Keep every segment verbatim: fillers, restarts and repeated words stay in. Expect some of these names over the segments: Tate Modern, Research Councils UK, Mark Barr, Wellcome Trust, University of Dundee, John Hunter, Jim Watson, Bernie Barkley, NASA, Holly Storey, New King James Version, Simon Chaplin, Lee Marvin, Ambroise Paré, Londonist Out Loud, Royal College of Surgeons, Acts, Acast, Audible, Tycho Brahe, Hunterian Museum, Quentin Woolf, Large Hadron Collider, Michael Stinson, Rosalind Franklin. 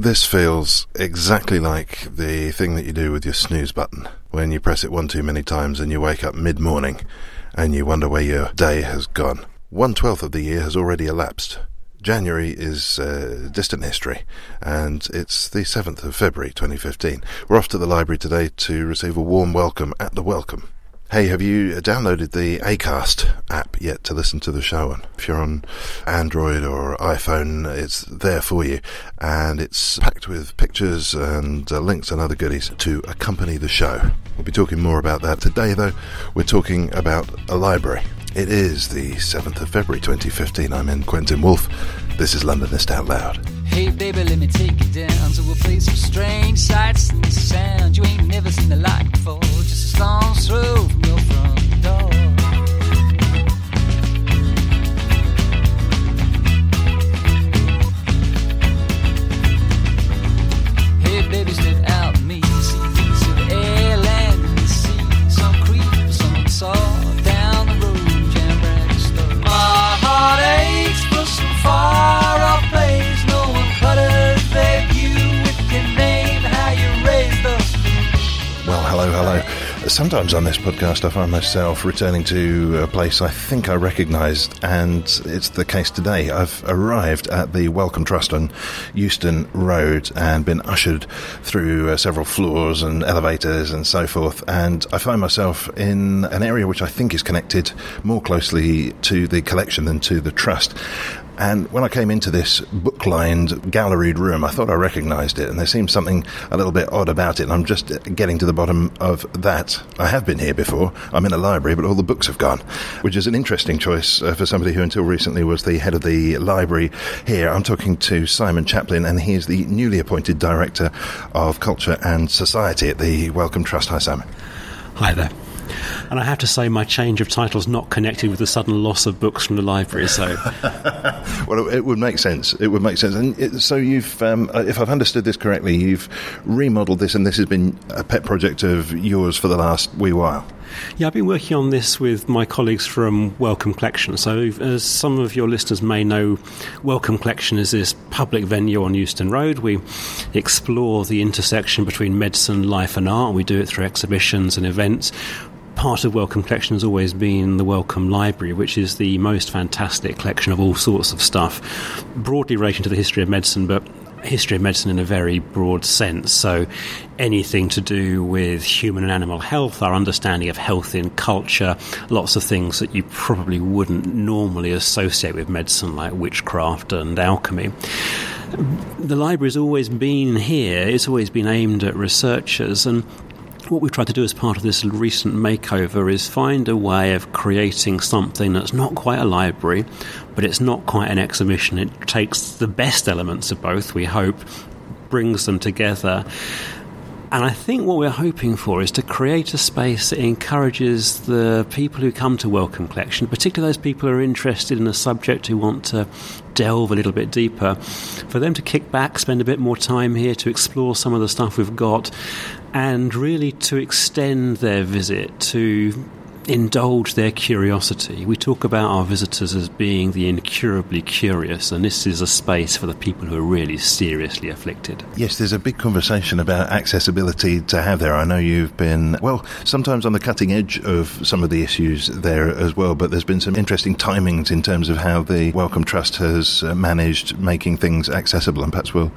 This feels exactly like the thing that you do with your snooze button when you press it one too many times and you wake up mid-morning and you wonder where your day has gone. One-twelfth of the year has already elapsed. January is uh, distant history, and it's the seventh of February twenty fifteen. We're off to the library today to receive a warm welcome at the Wellcome. Hey, have you downloaded the Acast app yet to listen to the show on? If you're on Android or iPhone, it's there for you. And it's packed with pictures and uh, links and other goodies to accompany the show. We'll be talking more about that today, though. We're talking about a library. It is the seventh of February twenty fifteen. I'm in Quentin Woolf. This is Londonist Out Loud. Hey, baby, let me take you down to a place of strange sights and sound. You ain't never seen the like before. Just a stone's throw from your front door. Hey, baby, step out with me. See a piece of the air, land, and the sea. Some creep, some salt. Down the road, jam brand slow. My heart aches for some far off place. No one clutters, babe. You with your name, how you raised us. Well, hello, hello. Sometimes on this podcast I find myself returning to a place I think I recognised, and it's the case today. I've arrived at the Wellcome Trust on Euston Road and been ushered through uh, several floors and elevators and so forth, and I find myself in an area which I think is connected more closely to the collection than to the trust. And when I came into this book-lined, galleried room, I thought I recognised it, and there seemed something a little bit odd about it, and I'm just getting to the bottom of that. I have been here before. I'm in a library, but all the books have gone, which is an interesting choice uh, for somebody who until recently was the head of the library here. I'm talking to Simon Chaplin, and he is the newly appointed Director of Culture and Society at the Wellcome Trust. Hi, Simon. Hi there. And I have to say, my change of title is not connected with the sudden loss of books from the library. So, well, it would make sense. It would make sense. And it, so, you've, um, if I've understood this correctly, you've remodelled this, and this has been a pet project of yours for the last wee while. Yeah, I've been working on this with my colleagues from Wellcome Collection. So as some of your listeners may know, Wellcome Collection is this public venue on Euston Road. We explore the intersection between medicine, life and art. We do it through exhibitions and events. Part of Wellcome Collection has always been the Wellcome Library, which is the most fantastic collection of all sorts of stuff, broadly relating to the history of medicine, but history of medicine in a very broad sense. So anything to do with human and animal health, our understanding of health in culture, lots of things that you probably wouldn't normally associate with medicine, like witchcraft and alchemy. The library's always been here. It's always been aimed at researchers, and what we've tried to do as part of this recent makeover is find a way of creating something that's not quite a library, but it's not quite an exhibition. It takes the best elements of both, we hope, brings them together, And I think what we're hoping for is to create a space that encourages the people who come to Wellcome Collection, particularly those people who are interested in a subject who want to delve a little bit deeper, for them to kick back, spend a bit more time here to explore some of the stuff we've got, and really to extend their visit, to indulge their curiosity. We talk about our visitors as being the incurably curious, and this is a space for the people who are really seriously afflicted. Yes, there's a big conversation about accessibility to have there. I know you've been, well, sometimes on the cutting edge of some of the issues there as well, but there's been some interesting timings in terms of how the Wellcome Trust has managed making things accessible, and perhaps we'll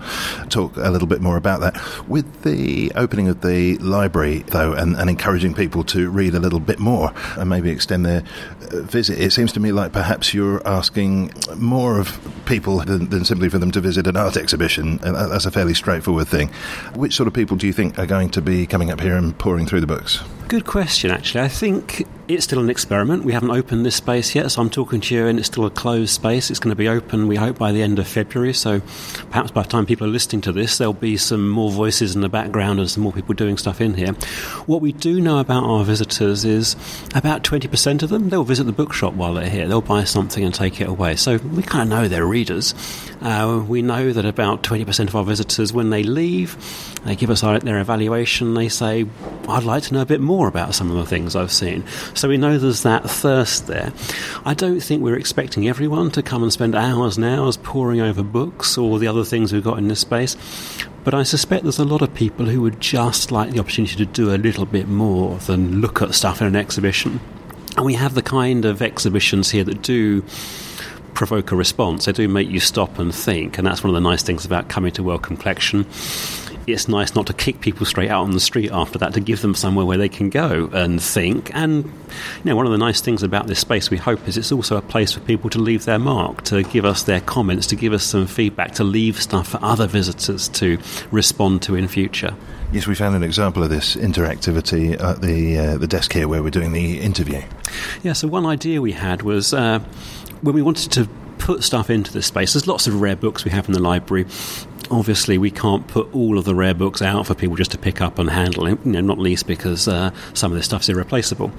talk a little bit more about that. With the opening of the library, though, and, and encouraging people to read a little bit more, and maybe extend their visit, it seems to me like perhaps you're asking more of people than, than simply for them to visit an art exhibition. And that's a fairly straightforward thing. Which sort of people do you think are going to be coming up here and pouring through the books? Good question, actually. I think it's still an experiment. We haven't opened this space yet, so I'm talking to you and it's still a closed space. It's going to be open, we hope, by the end of February, so perhaps by the time people are listening to this, there'll be some more voices in the background and some more people doing stuff in here. What we do know about our visitors is about twenty percent of them, they'll visit the bookshop while they're here. They'll buy something and take it away. So we kind of know they're readers. Uh, we know that about twenty percent of our visitors, when they leave, they give us their evaluation. They say, I'd like to know a bit more about some of the things I've seen. So we know there's that thirst there. I don't think we're expecting everyone to come and spend hours and hours poring over books or the other things we've got in this space, but I suspect there's a lot of people who would just like the opportunity to do a little bit more than look at stuff in an exhibition. And we have the kind of exhibitions here that do provoke a response. They do make you stop and think, and that's one of the nice things about coming to Wellcome Collection. It's nice not to kick people straight out on the street after that, to give them somewhere where they can go and think. And, you know, one of the nice things about this space, we hope, is it's also a place for people to leave their mark, to give us their comments, to give us some feedback, to leave stuff for other visitors to respond to in future. Yes, we found an example of this interactivity at the uh, the desk here where we're doing the interview. Yeah, so one idea we had was uh, when we wanted to put stuff into this space, there's lots of rare books we have in the library. Obviously, we can't put all of the rare books out for people just to pick up and handle, you know, not least because uh, some of this stuff's irreplaceable.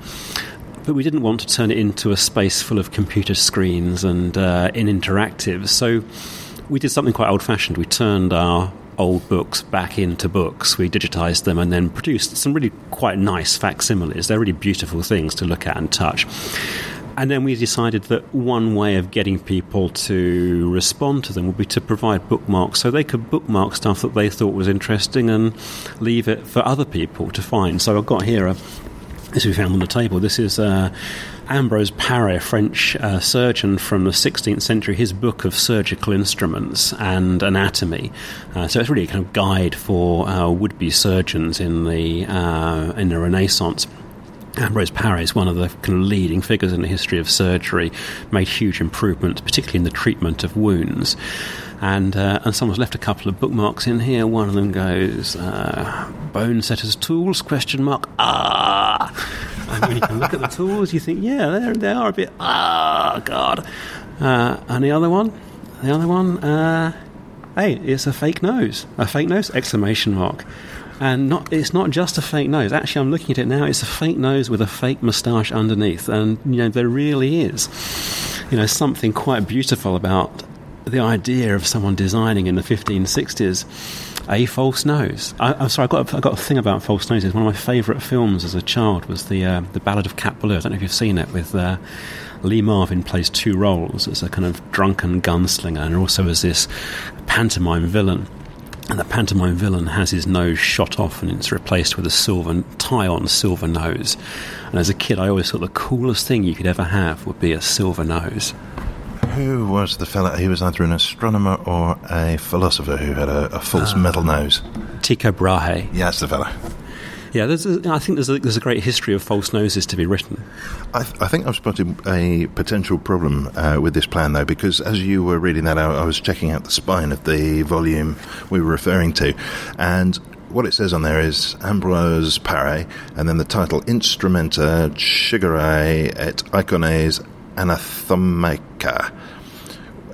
But we didn't want to turn it into a space full of computer screens and uh, in interactives. So we did something quite old-fashioned. We turned our old books back into books. We digitized them and then produced some really quite nice facsimiles. They're really beautiful things to look at and touch. And then we decided that one way of getting people to respond to them would be to provide bookmarks, so they could bookmark stuff that they thought was interesting and leave it for other people to find. So I've got here a, this we found on the table. This is uh, Ambroise Paré, a French uh, surgeon from the sixteenth century, his book of surgical instruments and anatomy. Uh, so it's really a kind of guide for uh, would-be surgeons in the uh, in the Renaissance. Ambroise Paré is one of the kind of leading figures in the history of surgery, made huge improvements, particularly in the treatment of wounds. And, uh, and someone's left a couple of bookmarks in here. One of them goes, uh, bone setter's tools, question mark, ah! And when you can look at the tools, you think, yeah, they are a bit, ah, God. Uh, and the other one, the other one, uh, hey, it's a fake nose. A fake nose, exclamation mark. And not, it's not just a fake nose. Actually, I'm looking at it now. It's a fake nose with a fake moustache underneath. And, you know, there really is, you know, something quite beautiful about the idea of someone designing in the fifteen sixties a false nose. I, I'm sorry, I got, a, I got a thing about false noses. One of my favourite films as a child was the uh, the Ballad of Cat Ballou. I don't know if you've seen it, with uh, Lee Marvin plays two roles as a kind of drunken gunslinger and also as this pantomime villain. And the pantomime villain has his nose shot off and it's replaced with a silver tie-on silver nose. And as a kid, I always thought the coolest thing you could ever have would be a silver nose. Who was the fella? He was either an astronomer or a philosopher who had a, a false uh, metal nose. Tycho Brahe. Yeah, that's the fella. Yeah, there's a, I think there's a, there's a great history of false noses to be written. I, th- I think I've spotted a potential problem uh, with this plan, though, because as you were reading that out, I was checking out the spine of the volume we were referring to, and what it says on there is Ambroise Paré, and then the title, Instrumenta Chirurgiae et Icones Anathomicae.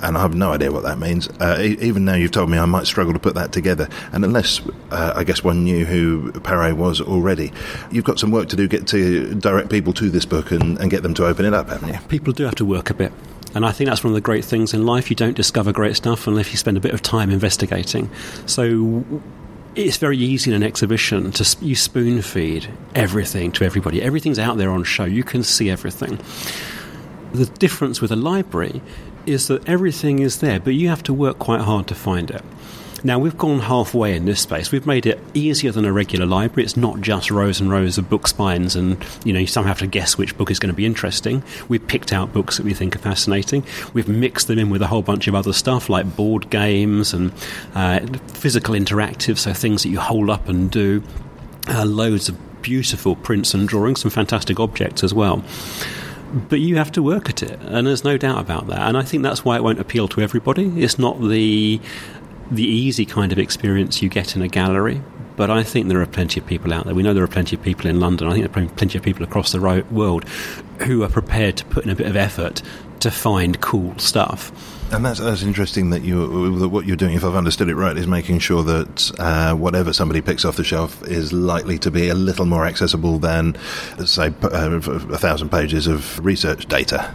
and I have no idea what that means. Uh, even now you've told me I might struggle to put that together, and unless uh, I guess one knew who Paré was already. You've got some work to do, get to direct people to this book and, and get them to open it up, haven't you? People do have to work a bit. And I think that's one of the great things in life. You don't discover great stuff unless you spend a bit of time investigating. So it's very easy in an exhibition to you spoon feed everything to everybody. Everything's out there on show. You can see everything. The difference with a library is that everything is there, but you have to work quite hard to find it. Now, we've gone halfway in this space. We've made it easier than a regular library. It's not just rows and rows of book spines and, you know, you somehow have to guess which book is going to be interesting. We've picked out books that we think are fascinating. We've mixed them in with a whole bunch of other stuff like board games and uh, physical interactive, so things that you hold up and do. Uh, loads of beautiful prints and drawings, some fantastic objects as well. But you have to work at it, and there's no doubt about that. And I think that's why it won't appeal to everybody. It's not the... the easy kind of experience you get in a gallery, but I think there are plenty of people out there. We know there are plenty of people in London. I think there are plenty of people across the world who are prepared to put in a bit of effort to find cool stuff. And that's, that's interesting that you that what you're doing, if I've understood it right, is making sure that uh, whatever somebody picks off the shelf is likely to be a little more accessible than, say, uh, a thousand pages of research data.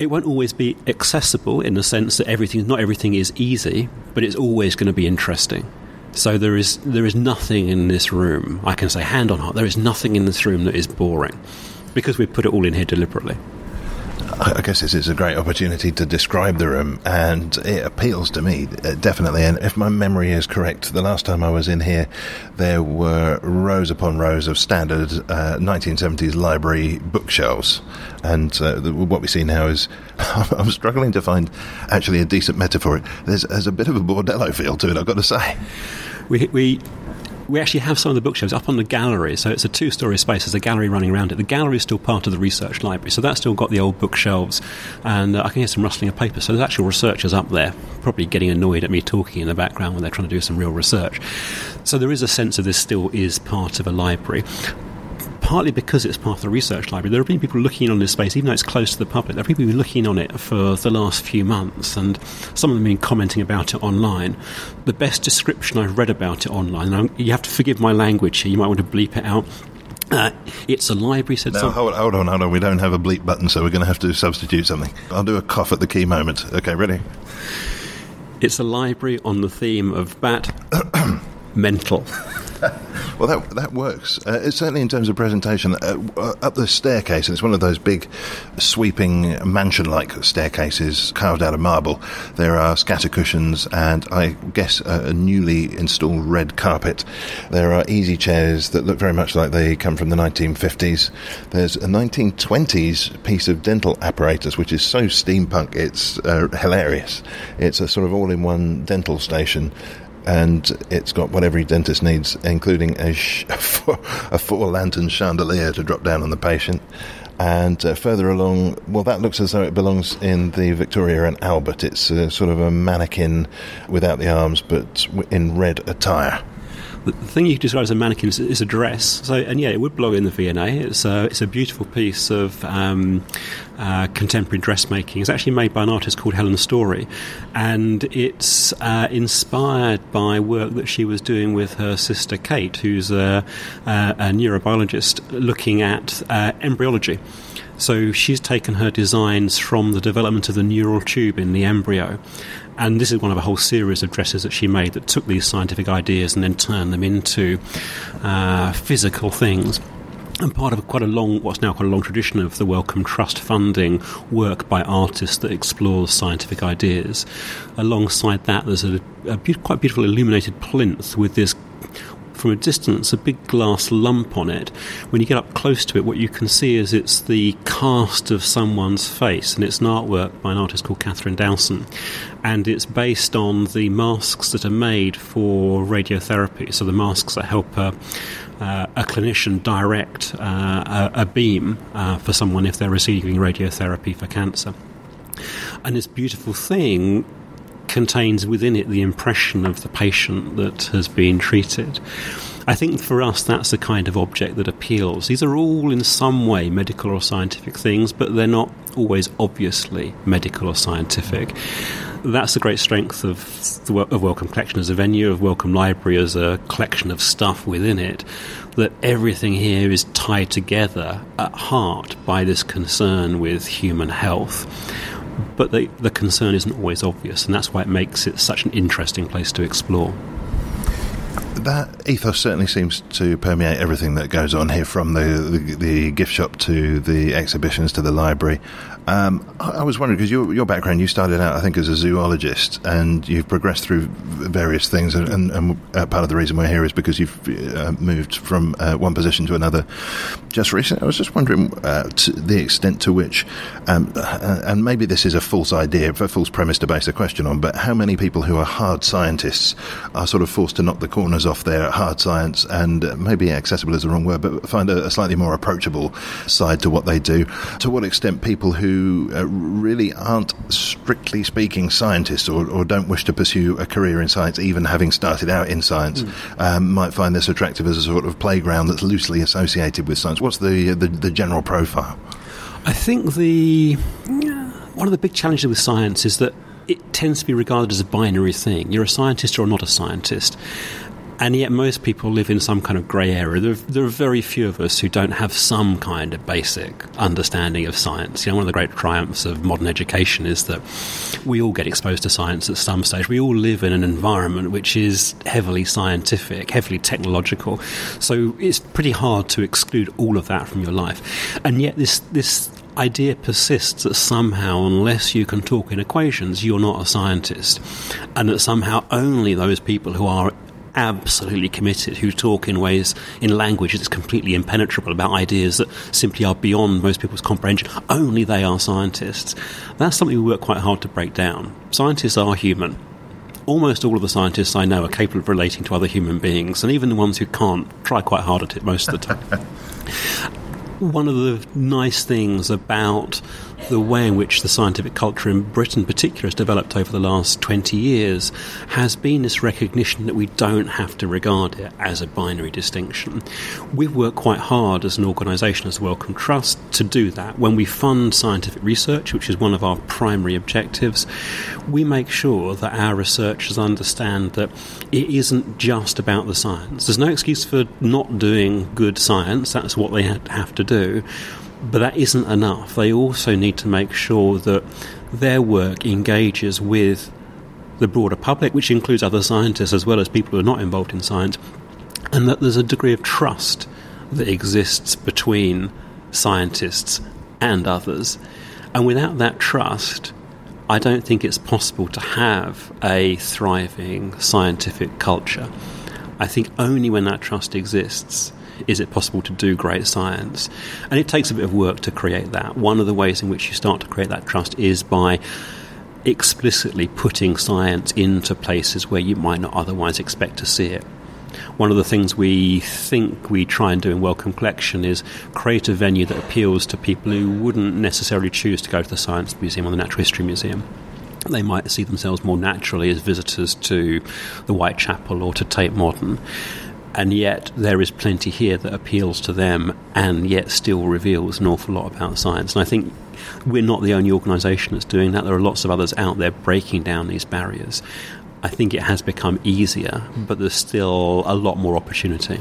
It won't always be accessible in the sense that everything, not everything is easy, but it's always going to be interesting. So there is there is nothing in this room, I can say hand on heart, there is nothing in this room that is boring, because we've put it all in here deliberately. I guess this is a great opportunity to describe the room, and it appeals to me, definitely. And if my memory is correct, the last time I was in here, there were rows upon rows of standard uh, nineteen seventies library bookshelves. And uh, the, what we see now is, I'm struggling to find actually a decent metaphor. There's, there's a bit of a bordello feel to it, I've got to say. We... we We actually have some of the bookshelves up on the gallery, so it's a two-storey space. There's a gallery running around it. The gallery is still part of the research library, so that's still got the old bookshelves, and uh, I can hear some rustling of paper. So there's actual researchers up there, probably getting annoyed at me talking in the background when they're trying to do some real research. So there is a sense of this still is part of a library. Partly because it's part of the research library, there have been people looking in on this space, even though it's close to the public. There have people been looking on it for the last few months, and some of them have been commenting about it online. The best description I've read about it online, and I'm, you have to forgive my language here, you might want to bleep it out. Uh, it's a library, said someone. Hold, hold on, hold on, we don't have a bleep button, so we're going to have to substitute something. I'll do a cough at the key moment. Okay, ready? It's a library on the theme of bat... mental. Well, that that works. Uh, it's certainly in terms of presentation. Uh, up the staircase, and it's one of those big, sweeping, mansion-like staircases carved out of marble. There are scatter cushions and, I guess, a, a newly installed red carpet. There are easy chairs that look very much like they come from the nineteen fifties. There's a nineteen twenties piece of dental apparatus, which is so steampunk, it's uh, hilarious. It's a sort of all-in-one dental station. And it's got what every dentist needs, including a, sh- a, four- a four-lantern chandelier to drop down on the patient. And uh, further along, well, that looks as though it belongs in the Victoria and Albert. It's uh, sort of a mannequin without the arms, but in red attire. The thing you could describe as a mannequin is, is a dress. So, and yeah, it would belong in the V and A. It's a, it's a beautiful piece of um, uh, contemporary dressmaking. It's actually made by an artist called Helen Storey, and it's uh, inspired by work that she was doing with her sister Kate, who's a, a, a neurobiologist looking at uh, embryology. So she's taken her designs from the development of the neural tube in the embryo. And this is one of a whole series of dresses that she made that took these scientific ideas and then turned them into uh, physical things. And part of quite a long, what's now quite a long tradition of the Wellcome Trust funding work by artists that explores scientific ideas. Alongside that, there's a, a be- quite beautiful illuminated plinth with this, from a distance, a big glass lump on it. When you get up close to it, what you can see is it's the cast of someone's face, and it's an artwork by an artist called Catherine Dowson, and it's based on the masks that are made for radiotherapy, so the masks that help uh, uh, a clinician direct uh, a, a beam uh, for someone if they're receiving radiotherapy for cancer. And this beautiful thing contains within it the impression of the patient that has been treated. I think for us that's the kind of object that appeals. These are all in some way medical or scientific things, but they're not always obviously medical or scientific. That's the great strength of of Wellcome Collection as a venue, of Wellcome Library as a collection of stuff within it, that everything here is tied together at heart by this concern with human health. But the, the concern isn't always obvious, and that's why it makes it such an interesting place to explore. That ethos certainly seems to permeate everything that goes on here, from the, the, the gift shop to the exhibitions to the library. Um, I, I was wondering, because your, your background, you started out, I think, as a zoologist, and you've progressed through various things, and, and, and uh, part of the reason we're here is because you've uh, moved from uh, one position to another just recently. I was just wondering uh, to the extent to which, um, uh, and maybe this is a false idea, a false premise to base a question on, but how many people who are hard scientists are sort of forced to knock the corners off their hard science, and maybe accessible is the wrong word, but find a, a slightly more approachable side to what they do? To what extent people who who uh, really aren't strictly speaking scientists, or, or don't wish to pursue a career in science, even having started out in science, mm. um, might find this attractive as a sort of playground that's loosely associated with science. What's the the, the general profile? I think the one of the big challenges with science is that it tends to be regarded as a binary thing. You're a scientist or not a scientist. And yet most people live in some kind of grey area. There are, there are very few of us who don't have some kind of basic understanding of science. You know, one of the great triumphs of modern education is that we all get exposed to science at some stage. We all live in an environment which is heavily scientific, heavily technological. So it's pretty hard to exclude all of that from your life. And yet this this idea persists that somehow, unless you can talk in equations, you're not a scientist. And that somehow only those people who are absolutely committed, who talk in ways, in language that's completely impenetrable about ideas that simply are beyond most people's comprehension, only they are scientists. That's something we work quite hard to break down. Scientists are human. Almost all of the scientists I know are capable of relating to other human beings, and even the ones who can't try quite hard at it most of the time. One of the nice things about the way in which the scientific culture in Britain in particular has developed over the last twenty years has been this recognition that we don't have to regard it as a binary distinction. We've worked quite hard as an organisation, as the Wellcome Trust, to do that. When we fund scientific research, which is one of our primary objectives, we make sure that our researchers understand that it isn't just about the science. There's no excuse for not doing good science. That's what they have to do, but that isn't enough. They also need to make sure that their work engages with the broader public, which includes other scientists as well as people who are not involved in science, and that there's a degree of trust that exists between scientists and others. And without that trust, I don't think it's possible to have a thriving scientific culture. I think only when that trust exists is it possible to do great science. And it takes a bit of work to create that. One of the ways in which you start to create that trust is by explicitly putting science into places where you might not otherwise expect to see it. One of the things we think we try and do in Wellcome Collection is create a venue that appeals to people who wouldn't necessarily choose to go to the Science Museum or the Natural History Museum. They might see themselves more naturally as visitors to the Whitechapel or to Tate Modern. And yet there is plenty here that appeals to them and yet still reveals an awful lot about science. And I think we're not the only organisation that's doing that. There are lots of others out there breaking down these barriers. I think it has become easier, but there's still a lot more opportunity.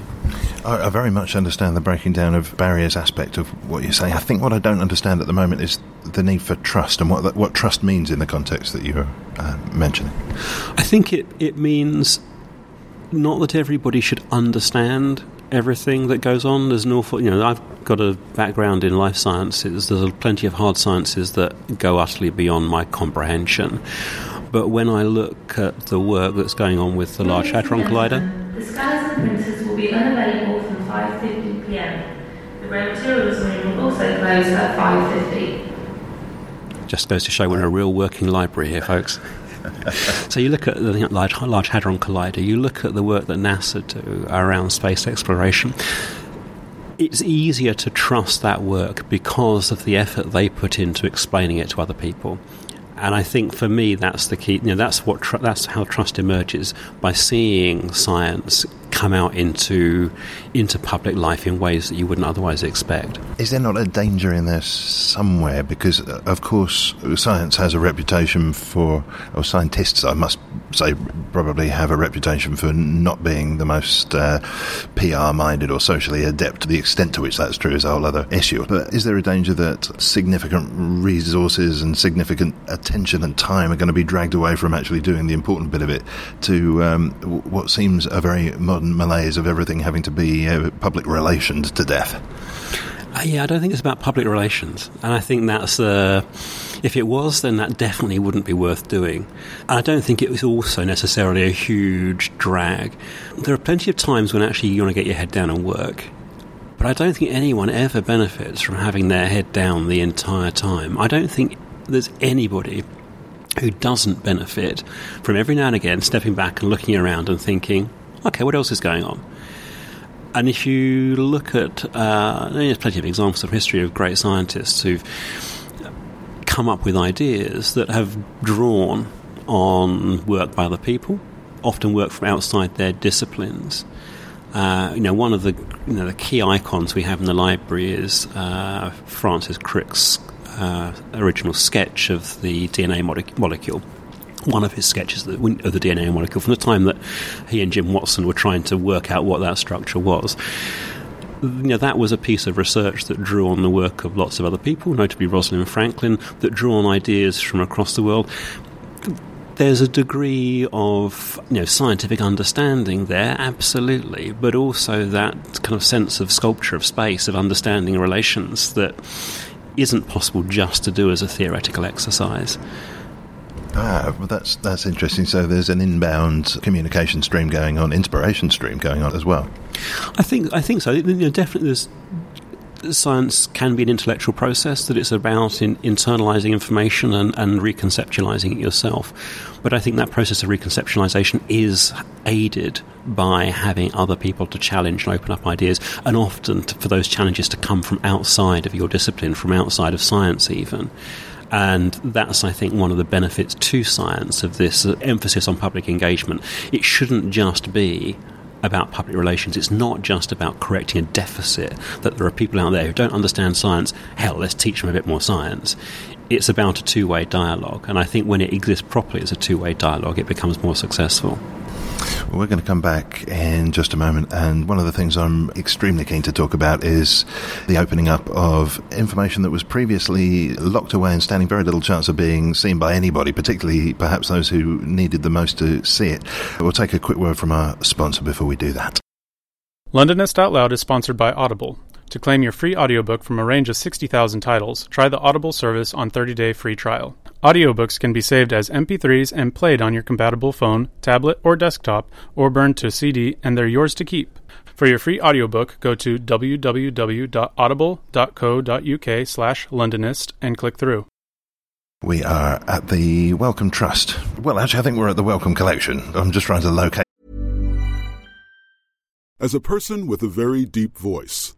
I, I very much understand the breaking down of barriers aspect of what you're saying. I think what I don't understand at the moment is the need for trust, and what what trust means in the context that you're uh, mentioning. I think it, it means not that everybody should understand everything that goes on. There's an awful, you know, I've got a background in life sciences. There's plenty of hard sciences that go utterly beyond my comprehension. But when I look at the work that's going on with the Large Hadron Collider, the scanners and printers will be unavailable from five fifty p m. The Rare Materials Room will also close at five fifty. Just goes to show we're in a real working library here, folks. So you look at the Large Hadron Collider, you look at the work that NASA do around space exploration. It's easier to trust that work because of the effort they put into explaining it to other people. And I think for me that's the key. You know, that's what tr- that's how trust emerges, by seeing science come out into into public life in ways that you wouldn't otherwise expect. Is there not a danger in there somewhere? Because, of course, science has a reputation for, or scientists, I must say, probably have a reputation for not being the most uh, P R-minded or socially adept. The extent to which that's true is a whole other issue. But is there a danger that significant resources and significant attention and time are going to be dragged away from actually doing the important bit of it to um, what seems a very modern malaise of everything having to be uh, public relations to death? Uh, yeah, I don't think it's about public relations. And I think that's, uh, if it was, then that definitely wouldn't be worth doing. And I don't think it was also necessarily a huge drag. There are plenty of times when actually you want to get your head down and work. But I don't think anyone ever benefits from having their head down the entire time. I don't think there's anybody who doesn't benefit from every now and again stepping back and looking around and thinking, okay, what else is going on? And if you look at, uh, there's plenty of examples of history of great scientists who've come up with ideas that have drawn on work by other people, often work from outside their disciplines. Uh, you know, one of the you know the key icons we have in the library is uh, Francis Crick's Uh, original sketch of the D N A molecule, one of his sketches of the D N A molecule from the time that he and Jim Watson were trying to work out what that structure was. You know, that was a piece of research that drew on the work of lots of other people, notably Rosalind Franklin, that drew on ideas from across the world. There's a degree of, you know, scientific understanding there, absolutely, but also that kind of sense of sculpture of space, of understanding relations that isn't possible just to do as a theoretical exercise. Ah, well, that's that's interesting. So there's an inbound communication stream going on, inspiration stream going on as well. I think I think so. You know, definitely, there's, science can be an intellectual process, that it's about in, internalising information and, and reconceptualising it yourself. But I think that process of reconceptualisation is aided by having other people to challenge and open up ideas, and often to, for those challenges to come from outside of your discipline, from outside of science even. And that's, I think, one of the benefits to science of this emphasis on public engagement. It shouldn't just be about public relations. It's not just about correcting a deficit that there are people out there who don't understand science. Hell, let's teach them a bit more science. It's about a two-way dialogue, and I think when it exists properly as a two-way dialogue, it becomes more successful. Well, we're going to come back in just a moment, and one of the things I'm extremely keen to talk about is the opening up of information that was previously locked away and standing very little chance of being seen by anybody, particularly perhaps those who needed the most to see it. We'll take a quick word from our sponsor before we do that. Londonist Out Loud is sponsored by Audible. To claim your free audiobook from a range of sixty thousand titles, try the Audible service on thirty-day free trial. Audiobooks can be saved as M P threes and played on your compatible phone, tablet, or desktop, or burned to C D, and they're yours to keep. For your free audiobook, go to www.audible.co.uk slash Londonist and click through. We are at the Wellcome Trust. Well, actually, I think we're at the Wellcome Collection. I'm just trying to locate. As a person with a very deep voice,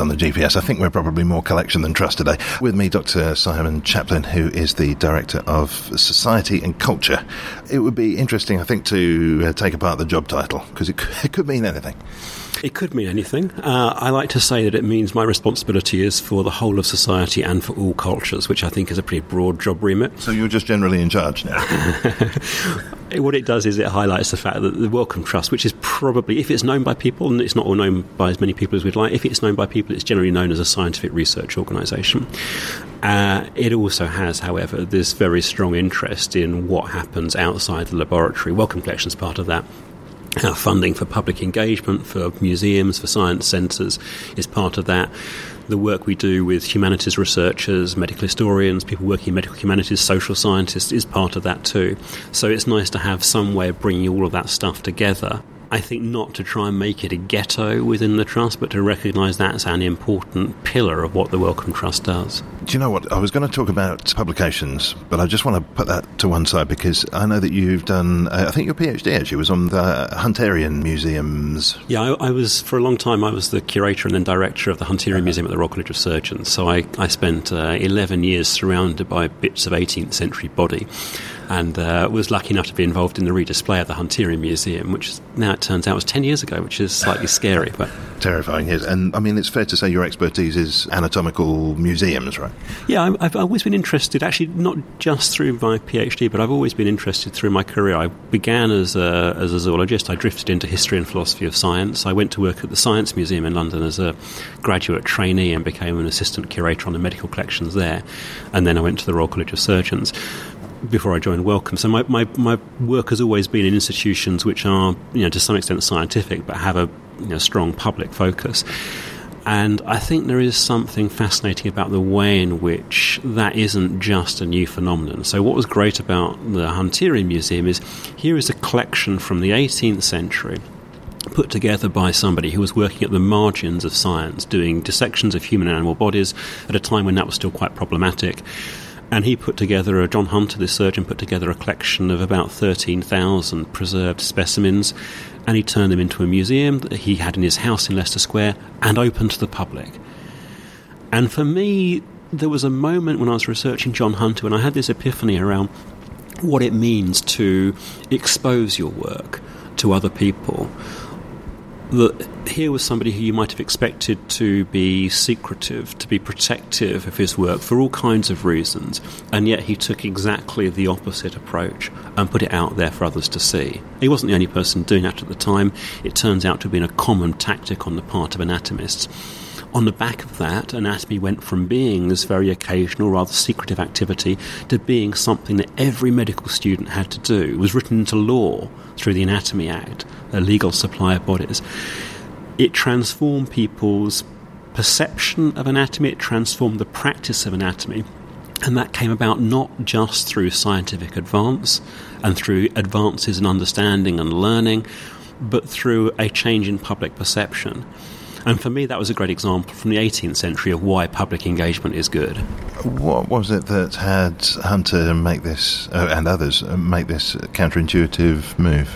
On the G P S. I think we're probably more collection than trust today. With me, Doctor Simon Chaplin, who is the Director of Society and Culture. It would be interesting, I think, to take apart the job title, because it, it could mean anything. It could mean anything. Uh, I like to say that it means my responsibility is for the whole of society and for all cultures, which I think is a pretty broad job remit. So you're just generally in charge now? What it does is it highlights the fact that the Wellcome Trust, which is probably, if it's known by people, and it's not all known by as many people as we'd like, if it's known by people, it's generally known as a scientific research organisation. Uh, it also has, however, this very strong interest in what happens outside the laboratory. Wellcome Collection is part of that. Our funding for public engagement, for museums, for science centres is part of that. The work we do with humanities researchers, medical historians, people working in medical humanities, social scientists is part of that too. So it's nice to have some way of bringing all of that stuff together. I think not to try and make it a ghetto within the Trust, but to recognise that's an important pillar of what the Wellcome Trust does. Do you know what? I was going to talk about publications, but I just want to put that to one side, because I know that you've done, uh, I think your PhD actually was on the Hunterian Museums. Yeah, I, I was, for a long time, I was the curator and then director of the Hunterian Museum at the Royal College of Surgeons. So I, I spent uh, eleven years surrounded by bits of eighteenth century body, and uh, was lucky enough to be involved in the redisplay of the Hunterian Museum, which is now turns out it was ten years ago, which is slightly scary, but terrifying. Yes, and I mean, it's fair to say your expertise is anatomical museums, right? Yeah, I've always been interested, actually not just through my PhD, but I've always been interested through my career. I began as a, as a zoologist. I drifted into history and philosophy of science. I went to work at the Science Museum in London as a graduate trainee and became an assistant curator on the medical collections there, and then I went to the Royal College of Surgeons before I joined Wellcome. So my, my, my work has always been in institutions which are, you know, to some extent scientific, but have a, you know, strong public focus. And I think there is something fascinating about the way in which that isn't just a new phenomenon. So what was great about the Hunterian Museum is here is a collection from the eighteenth century put together by somebody who was working at the margins of science, doing dissections of human and animal bodies at a time when that was still quite problematic. And he put together, a John Hunter, this surgeon, put together a collection of about thirteen thousand preserved specimens, and he turned them into a museum that he had in his house in Leicester Square and open to the public. And for me, there was a moment when I was researching John Hunter and I had this epiphany around what it means to expose your work to other people. That here was somebody who you might have expected to be secretive, to be protective of his work for all kinds of reasons, and yet he took exactly the opposite approach and put it out there for others to see. He wasn't the only person doing that at the time. It turns out to have been a common tactic on the part of anatomists. On the back of that, anatomy went from being this very occasional, rather secretive activity to being something that every medical student had to do. It was written into law through the Anatomy Act, a legal supply of bodies. It transformed people's perception of anatomy, it transformed the practice of anatomy, and that came about not just through scientific advance and through advances in understanding and learning, but through a change in public perception. And for me, that was a great example from the eighteenth century of why public engagement is good. What was it that had Hunter make this, uh, and others, uh, make this counterintuitive move?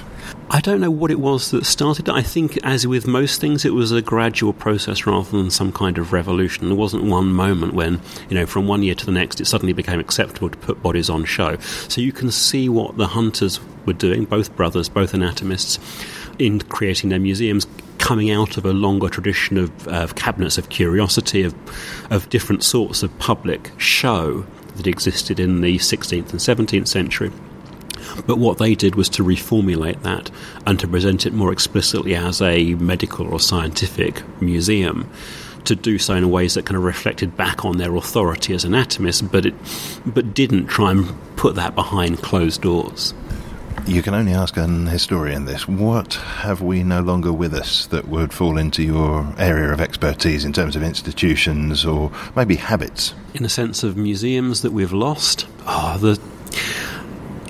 I don't know what it was that started. I think, as with most things, it was a gradual process rather than some kind of revolution. There wasn't one moment when, you know, from one year to the next, it suddenly became acceptable to put bodies on show. So you can see what the Hunters were doing, both brothers, both anatomists, in creating their museums, coming out of a longer tradition of, of cabinets of curiosity, of, of different sorts of public show that existed in the sixteenth and seventeenth century. But what they did was to reformulate that and to present it more explicitly as a medical or scientific museum, to do so in ways that kind of reflected back on their authority as anatomists, but it, but didn't try and put that behind closed doors. You can only ask an historian this. What have we no longer with us that would fall into your area of expertise in terms of institutions or maybe habits? In a sense of museums that we've lost? Oh, the...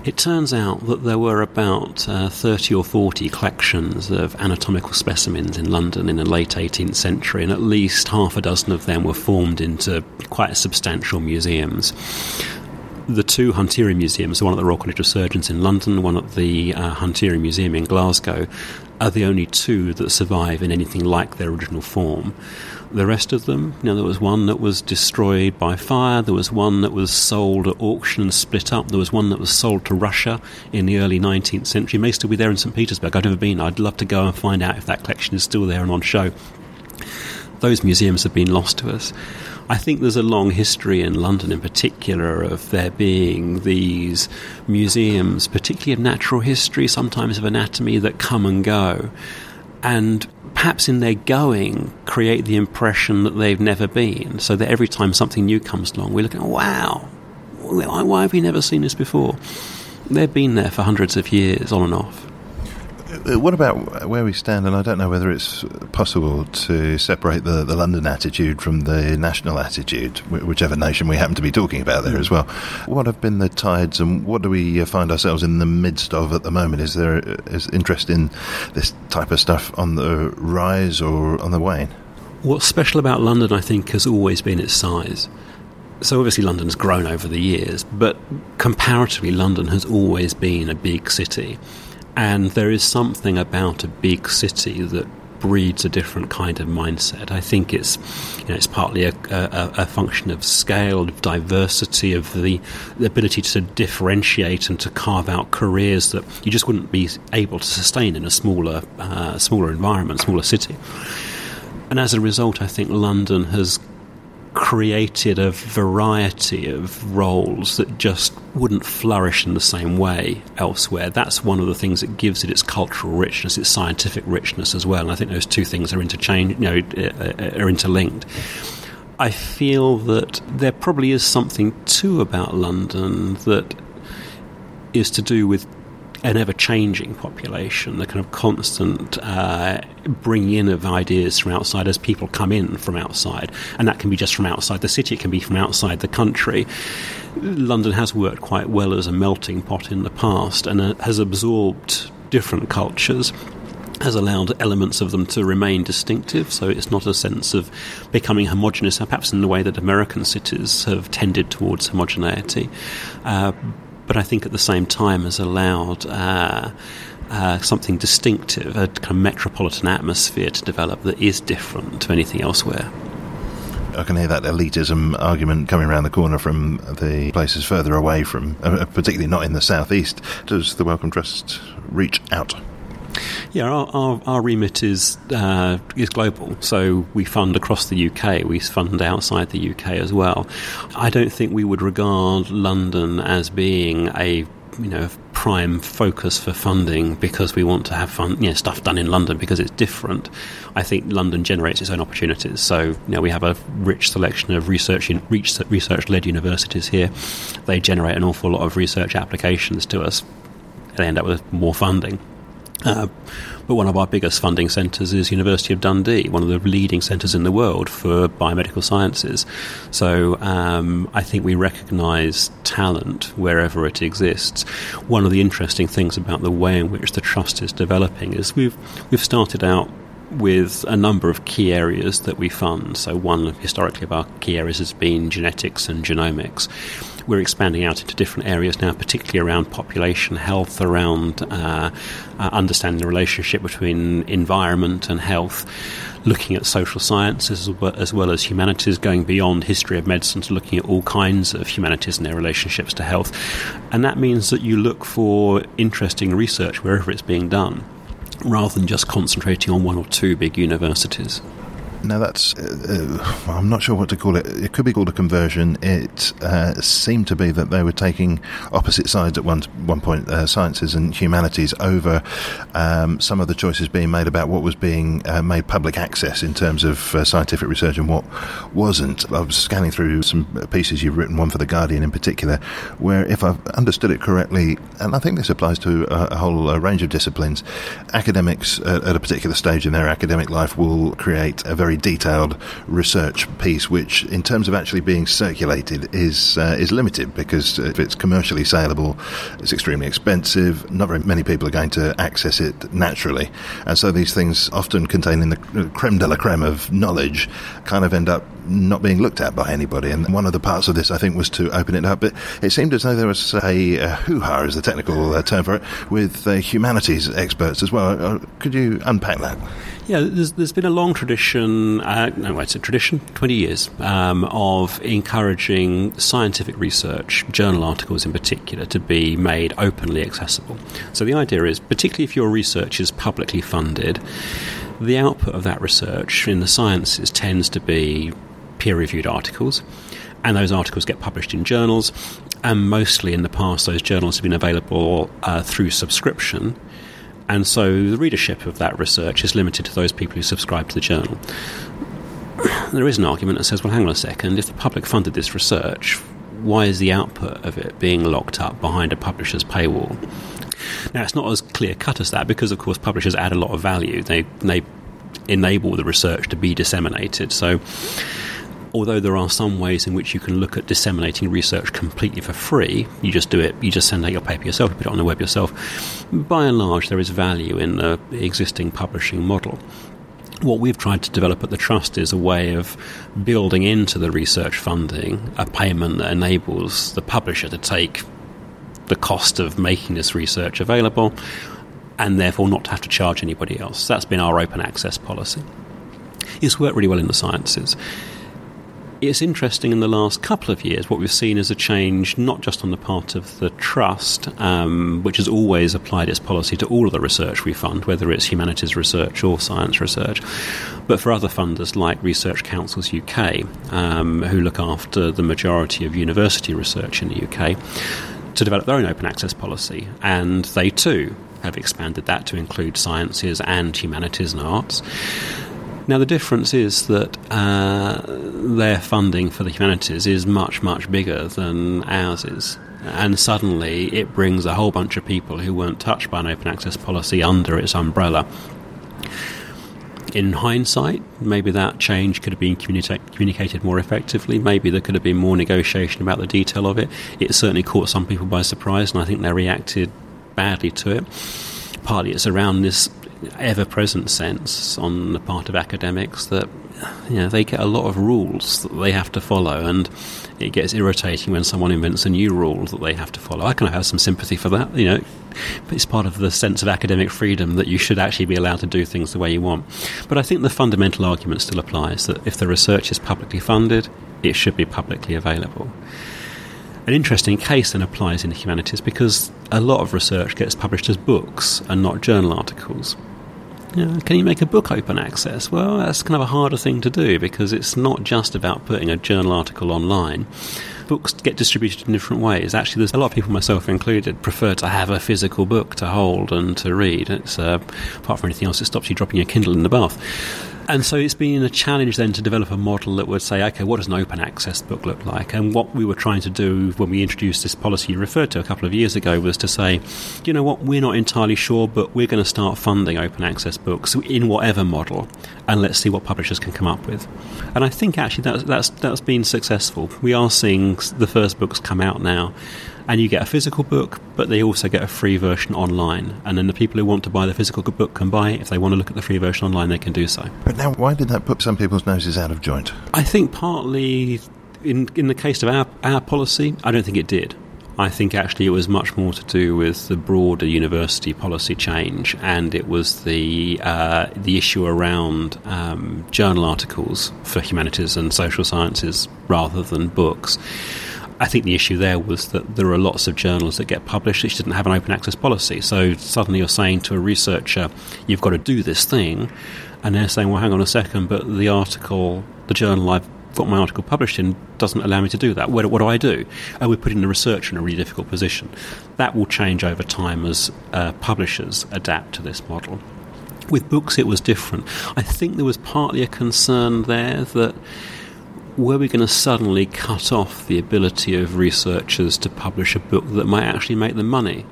It turns out that there were about uh, thirty or forty collections of anatomical specimens in London in the late eighteenth century, and at least half a dozen of them were formed into quite substantial museums. The two Hunterian museums, the one at the Royal College of Surgeons in London, one at the uh, Hunterian Museum in Glasgow, are the only two that survive in anything like their original form. The rest of them, you know, there was one that was destroyed by fire, there was one that was sold at auction and split up, there was one that was sold to Russia in the early nineteenth century. It may still be there in Saint Petersburg. I've never been. I'd love to go and find out if that collection is still there and on show. Those museums have been lost to us. I think there's a long history in London in particular of there being these museums, particularly of natural history, sometimes of anatomy, that come and go, and perhaps in their going create the impression that they've never been, so that every time something new comes along we look at, wow, why have we never seen this before? They've been there for hundreds of years on and off. What about where we stand, and I don't know whether it's possible to separate the, the London attitude from the national attitude, whichever nation we happen to be talking about there as well. What have been the tides, and what do we find ourselves in the midst of at the moment? Is there is interest in this type of stuff on the rise or on the wane? What's special about London, I think, has always been its size. So obviously London's grown over the years, but comparatively London has always been a big city. And there is something about a big city that breeds a different kind of mindset. I think it's, you know, it's partly a, a, a function of scale, of diversity, of the, the ability to differentiate and to carve out careers that you just wouldn't be able to sustain in a smaller, uh, smaller environment, smaller city. And as a result, I think London has created a variety of roles that just wouldn't flourish in the same way elsewhere. That's one of the things that gives it its cultural richness, its scientific richness as well. And I think those two things are interchange, you know, are interlinked. I feel that there probably is something too about London that is to do with an ever-changing population, the kind of constant uh, bringing in of ideas from outside as people come in from outside. And that can be just from outside the city, it can be from outside the country. London has worked quite well as a melting pot in the past and uh, has absorbed different cultures, has allowed elements of them to remain distinctive, so it's not a sense of becoming homogenous, perhaps in the way that American cities have tended towards homogeneity. Uh, But I think at the same time has allowed uh, uh, something distinctive, a kind of metropolitan atmosphere to develop that is different to anything elsewhere. I can hear that elitism argument coming around the corner from the places further away from, uh, particularly not in the southeast. Does the Wellcome Trust reach out? Yeah, our, our, our remit is uh, is global, so we fund across the U K, we fund outside the U K as well. I don't think we would regard London as being a, you know, prime focus for funding because we want to have fun, you know, stuff done in London because it's different. I think London generates its own opportunities, so, you know, we have a rich selection of research in, research-led universities here. They generate an awful lot of research applications to us. They end up with more funding. Uh, but one of our biggest funding centres is University of Dundee, one of the leading centres in the world for biomedical sciences. So um, I think we recognise talent wherever it exists. One of the interesting things about the way in which the Trust is developing is we've we've started out with a number of key areas that we fund. So one historically of our key areas has been genetics and genomics. We're expanding out into different areas now, particularly around population health, around uh, uh, understanding the relationship between environment and health, looking at social sciences as well as humanities, going beyond history of medicine to looking at all kinds of humanities and their relationships to health. And that means that you look for interesting research wherever it's being done, rather than just concentrating on one or two big universities. Now that's, uh, I'm not sure what to call it. It could be called a conversion. It uh, seemed to be that they were taking opposite sides at one one point, uh, sciences and humanities, over um, some of the choices being made about what was being uh, made public access in terms of uh, scientific research and what wasn't. I was scanning through some pieces you've written, one for The Guardian in particular, where if I've understood it correctly, and I think this applies to a, a whole a range of disciplines, academics at, at a particular stage in their academic life will create a very detailed research piece, which in terms of actually being circulated is uh, is limited, because if it's commercially saleable, it's extremely expensive, not very many people are going to access it naturally, and so these things, often containing the creme de la creme of knowledge, kind of end up not being looked at by anybody. And one of the parts of this, I think, was to open it up, but it seemed as though there was a uh, hoo-ha is the technical uh, term for it, with uh, humanities experts as well. Uh, could you unpack that? Yeah, there's, there's been a long tradition, uh, no, it's a tradition, twenty years, um, of encouraging scientific research, journal articles in particular, to be made openly accessible. So the idea is, particularly if your research is publicly funded, the output of that research in the sciences tends to be peer-reviewed articles, and those articles get published in journals, and mostly in the past those journals have been available uh, through subscription. And so the readership of that research is limited to those people who subscribe to the journal. There is an argument that says, well, hang on a second, if the public funded this research, why is the output of it being locked up behind a publisher's paywall? Now, it's not as clear-cut as that, because, of course, publishers add a lot of value. They, they enable the research to be disseminated. So although there are some ways in which you can look at disseminating research completely for free, you just do it, you just send out your paper yourself, you put it on the web yourself, by and large there is value in the existing publishing model. What we've tried to develop at the Trust is a way of building into the research funding a payment that enables the publisher to take the cost of making this research available, and therefore not have to charge anybody else. That's been our open access policy. It's worked really well in the sciences. It's interesting, in the last couple of years, what we've seen is a change, not just on the part of the Trust, um, which has always applied its policy to all of the research we fund, whether it's humanities research or science research, but for other funders like Research Councils U K, um, who look after the majority of university research in the U K, to develop their own open access policy. And they too have expanded that to include sciences and humanities and arts. Now, the difference is that uh, their funding for the humanities is much, much bigger than ours is. And suddenly it brings a whole bunch of people who weren't touched by an open access policy under its umbrella. In hindsight, maybe that change could have been communi- communicated more effectively. Maybe there could have been more negotiation about the detail of it. It certainly caught some people by surprise, and I think they reacted badly to it. Partly it's around this ever-present sense on the part of academics that, you know, they get a lot of rules that they have to follow, and it gets irritating when someone invents a new rule that they have to follow. I kind of have some sympathy for that, you know, but it's part of the sense of academic freedom that you should actually be allowed to do things the way you want. But I think the fundamental argument still applies, that if the research is publicly funded, it should be publicly available. An interesting case then applies in the humanities, because a lot of research gets published as books and not journal articles. You know, can you make a book open access? Well, that's kind of a harder thing to do, because it's not just about putting a journal article online. Books get distributed in different ways. Actually, there's a lot of people, myself included, prefer to have a physical book to hold and to read. It's uh, apart from anything else, it stops you dropping your Kindle in the bath. And so it's been a challenge then to develop a model that would say, OK, what does an open access book look like? And what we were trying to do when we introduced this policy you referred to a couple of years ago was to say, you know what, we're not entirely sure, but we're going to start funding open access books in whatever model, and let's see what publishers can come up with. And I think actually that's, that's, that's been successful. We are seeing the first books come out now, and you get a physical book, but they also get a free version online. And then the people who want to buy the physical book can buy it. If they want to look at the free version online, they can do so. But now, why did that put some people's noses out of joint? I think partly, in in the case of our, our policy, I don't think it did. I think actually it was much more to do with the broader university policy change, and it was the uh, the issue around um, journal articles for humanities and social sciences rather than books. I think the issue there was that there are lots of journals that get published which didn't have an open access policy. So suddenly you're saying to a researcher, you've got to do this thing, And they're saying, well, hang on a second, but the article, the journal I've got my article published in doesn't allow me to do that. What, what do I do? And we're putting the researcher in a really difficult position. That will change over time as uh, publishers adapt to this model. With books, it was different. I think there was partly a concern there that were we going to suddenly cut off the ability of researchers to publish a book that might actually make them money?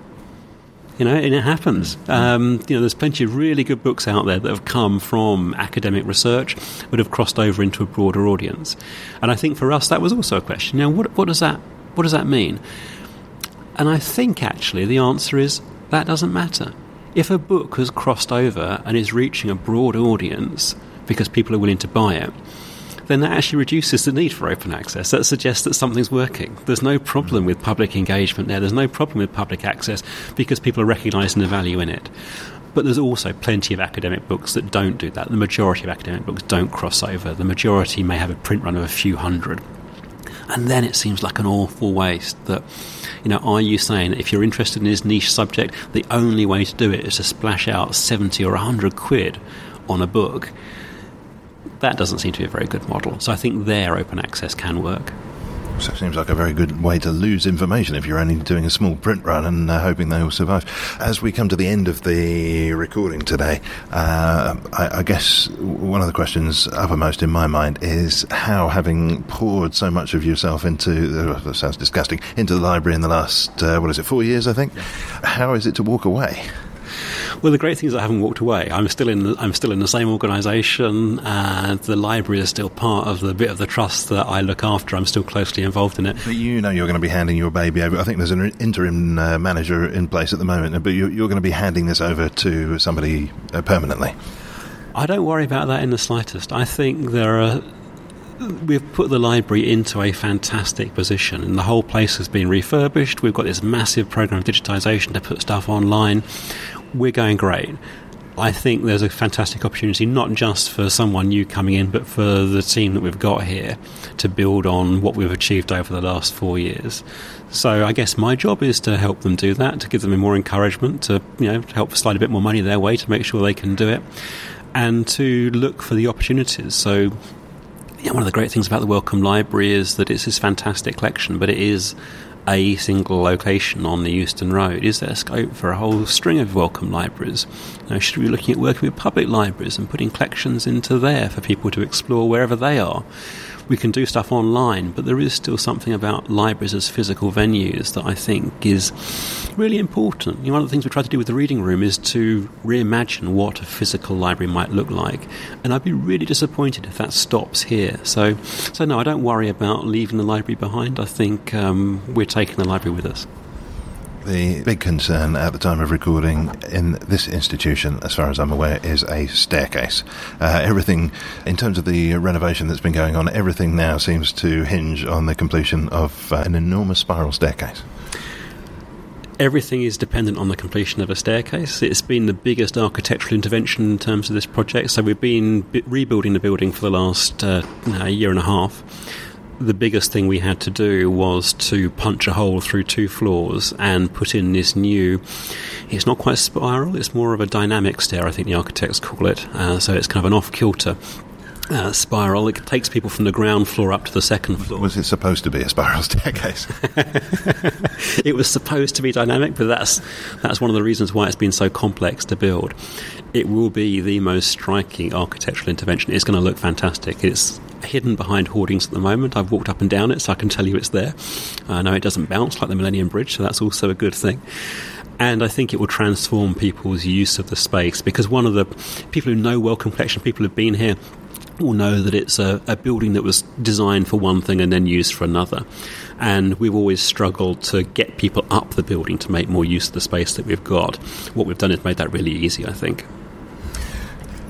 You know, and it happens. Um, you know, there's plenty of really good books out there that have come from academic research but have crossed over into a broader audience. And I think for us that was also a question. Now, what, what does that what does that mean? And I think actually the answer is that doesn't matter. If a book has crossed over and is reaching a broad audience because people are willing to buy it, then that actually reduces the need for open access. That suggests that something's working. There's no problem with public engagement there. There's no problem with public access because people are recognising the value in it. But there's also plenty of academic books that don't do that. The majority of academic books don't cross over. The majority may have a print run of a few hundred. And then it seems like an awful waste that, you know, are you saying that if you're interested in this niche subject, the only way to do it is to splash out seventy or one hundred quid on a book? That doesn't seem to be a very good model. So I think their open access can work. So it seems like a very good way to lose information if you're only doing a small print run and uh, hoping they will survive. As we come to the end of the recording today, uh, I, I guess one of the questions uppermost in my mind is how, having poured so much of yourself into, uh, sounds disgusting, into the library in the last, uh, what is it, four years, I think, how is it to walk away? Well, the great thing is I haven't walked away. I'm still in. The, I'm still in the same organisation, and the library is still part of the bit of the trust that I look after. I'm still closely involved in it. But you know, you're going to be handing your baby over. I think there's an interim uh, manager in place at the moment, but you're, you're going to be handing this over to somebody uh, permanently. I don't worry about that in the slightest. I think there are. We've put the library into a fantastic position, and the whole place has been refurbished. We've got this massive program of digitisation to put stuff online. We're going great. I think there's a fantastic opportunity, not just for someone new coming in, but for the team that we've got here to build on what we've achieved over the last four years. So I guess my job is to help them do that, to give them more encouragement, to, you know, help slide a bit more money their way to make sure they can do it, and to look for the opportunities. So yeah, one of the great things about the Wellcome Library is that it's this fantastic collection, but it is a single location on the Euston Road. Is there scope for a whole string of Wellcome libraries? You know, should we be looking at working with public libraries and putting collections into there for people to explore wherever they are? We can do stuff online, but there is still something about libraries as physical venues that I think is really important. You know, one of the things we try to do with the Reading Room is to reimagine what a physical library might look like, and I'd be really disappointed if that stops here. So, so no, I don't worry about leaving the library behind. I think um, we're taking the library with us. The big concern at the time of recording in this institution, as far as I'm aware, is a staircase. Uh, everything, in terms of the renovation that's been going on, everything now seems to hinge on the completion of uh, an enormous spiral staircase. Everything is dependent on the completion of a staircase. It's been the biggest architectural intervention in terms of this project. So we've been b- rebuilding the building for the last uh, year and a half. The biggest thing we had to do was to punch a hole through two floors and put in this new, it's not quite spiral, it's more of a dynamic stair, I think the architects call it. Uh, so it's kind of an off-kilter uh, spiral. It takes people from the ground floor up to the second floor. Was it supposed to be a spiral staircase? It was supposed to be dynamic, but that's that's one of the reasons why it's been so complex to build. It will be the most striking architectural intervention. It's going to look fantastic. It's hidden behind hoardings at the moment. I've walked up and down it, so I can tell you it's there. I know it doesn't bounce like the Millennium Bridge, so that's also a good thing. And I think it will transform people's use of the space, because one of the people who know Wellcome Collection, people who've been here, will know that it's a, a building that was designed for one thing and then used for another. And we've always struggled to get people up the building to make more use of the space that we've got. What we've done is made that really easy, I think.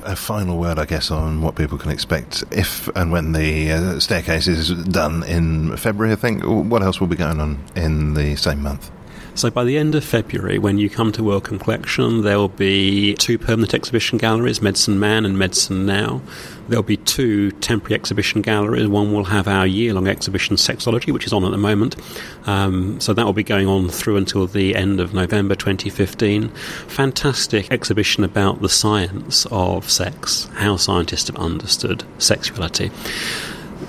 A final word, I guess, on what people can expect if and when the uh, staircase is done in February, I think. What else will be going on in the same month? So by the end of February, when you come to Wellcome Collection, there will be two permanent exhibition galleries, Medicine Man and Medicine Now. There'll be two temporary exhibition galleries. One will have our year-long exhibition, Sexology, which is on at the moment. Um, so that will be going on through until the end of November twenty fifteen. Fantastic exhibition about the science of sex, how scientists have understood sexuality.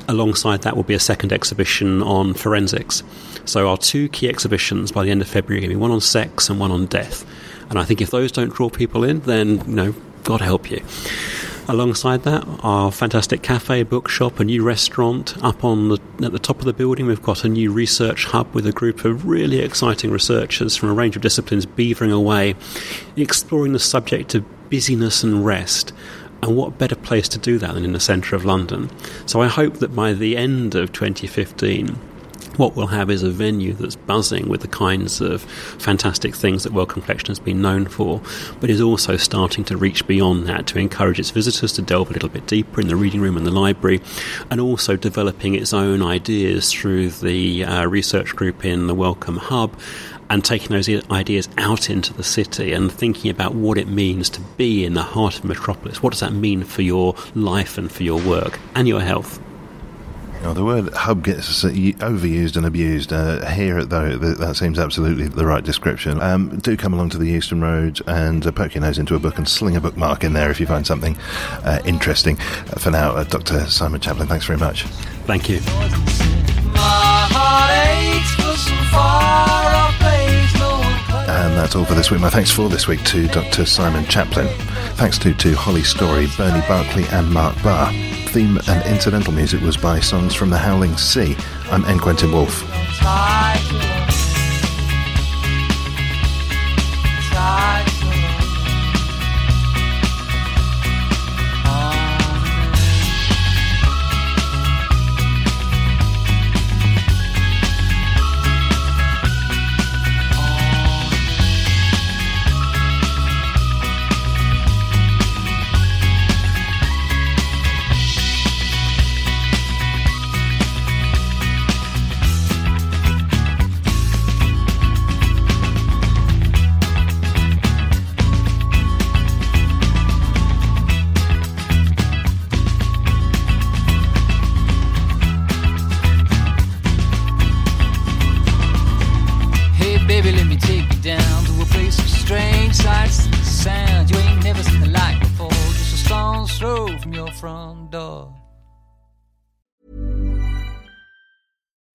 Alongside that will be a second exhibition on forensics. So our two key exhibitions by the end of February are going to be one on sex and one on death. And I think if those don't draw people in, then, you know, God help you. Alongside that, our fantastic cafe, bookshop, a new restaurant. Up on the, at the top of the building, we've got a new research hub with a group of really exciting researchers from a range of disciplines beavering away, exploring the subject of busyness and rest. And what better place to do that than in the centre of London? So I hope that by the end of twenty fifteen, what we'll have is a venue that's buzzing with the kinds of fantastic things that Wellcome Collection has been known for, but is also starting to reach beyond that to encourage its visitors to delve a little bit deeper in the reading room and the library, and also developing its own ideas through the uh, research group in the Wellcome Hub, and taking those ideas out into the city and thinking about what it means to be in the heart of metropolis. What does that mean for your life and for your work and your health? Oh, the word hub gets overused and abused. Uh, here, though, that seems absolutely the right description. Um, do come along to the Euston Road and uh, poke your nose into a book and sling a bookmark in there if you find something uh, interesting. Uh, for now, uh, Doctor Simon Chaplin, thanks very much. Thank you. And that's all for this week. My thanks for this week to Doctor Simon Chaplin. Thanks too to Holly Storey, Bernie Barkley and Mark Barr. Theme and incidental music was by Songs from the Howling Sea. I'm N. Quentin Woolf.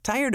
Tired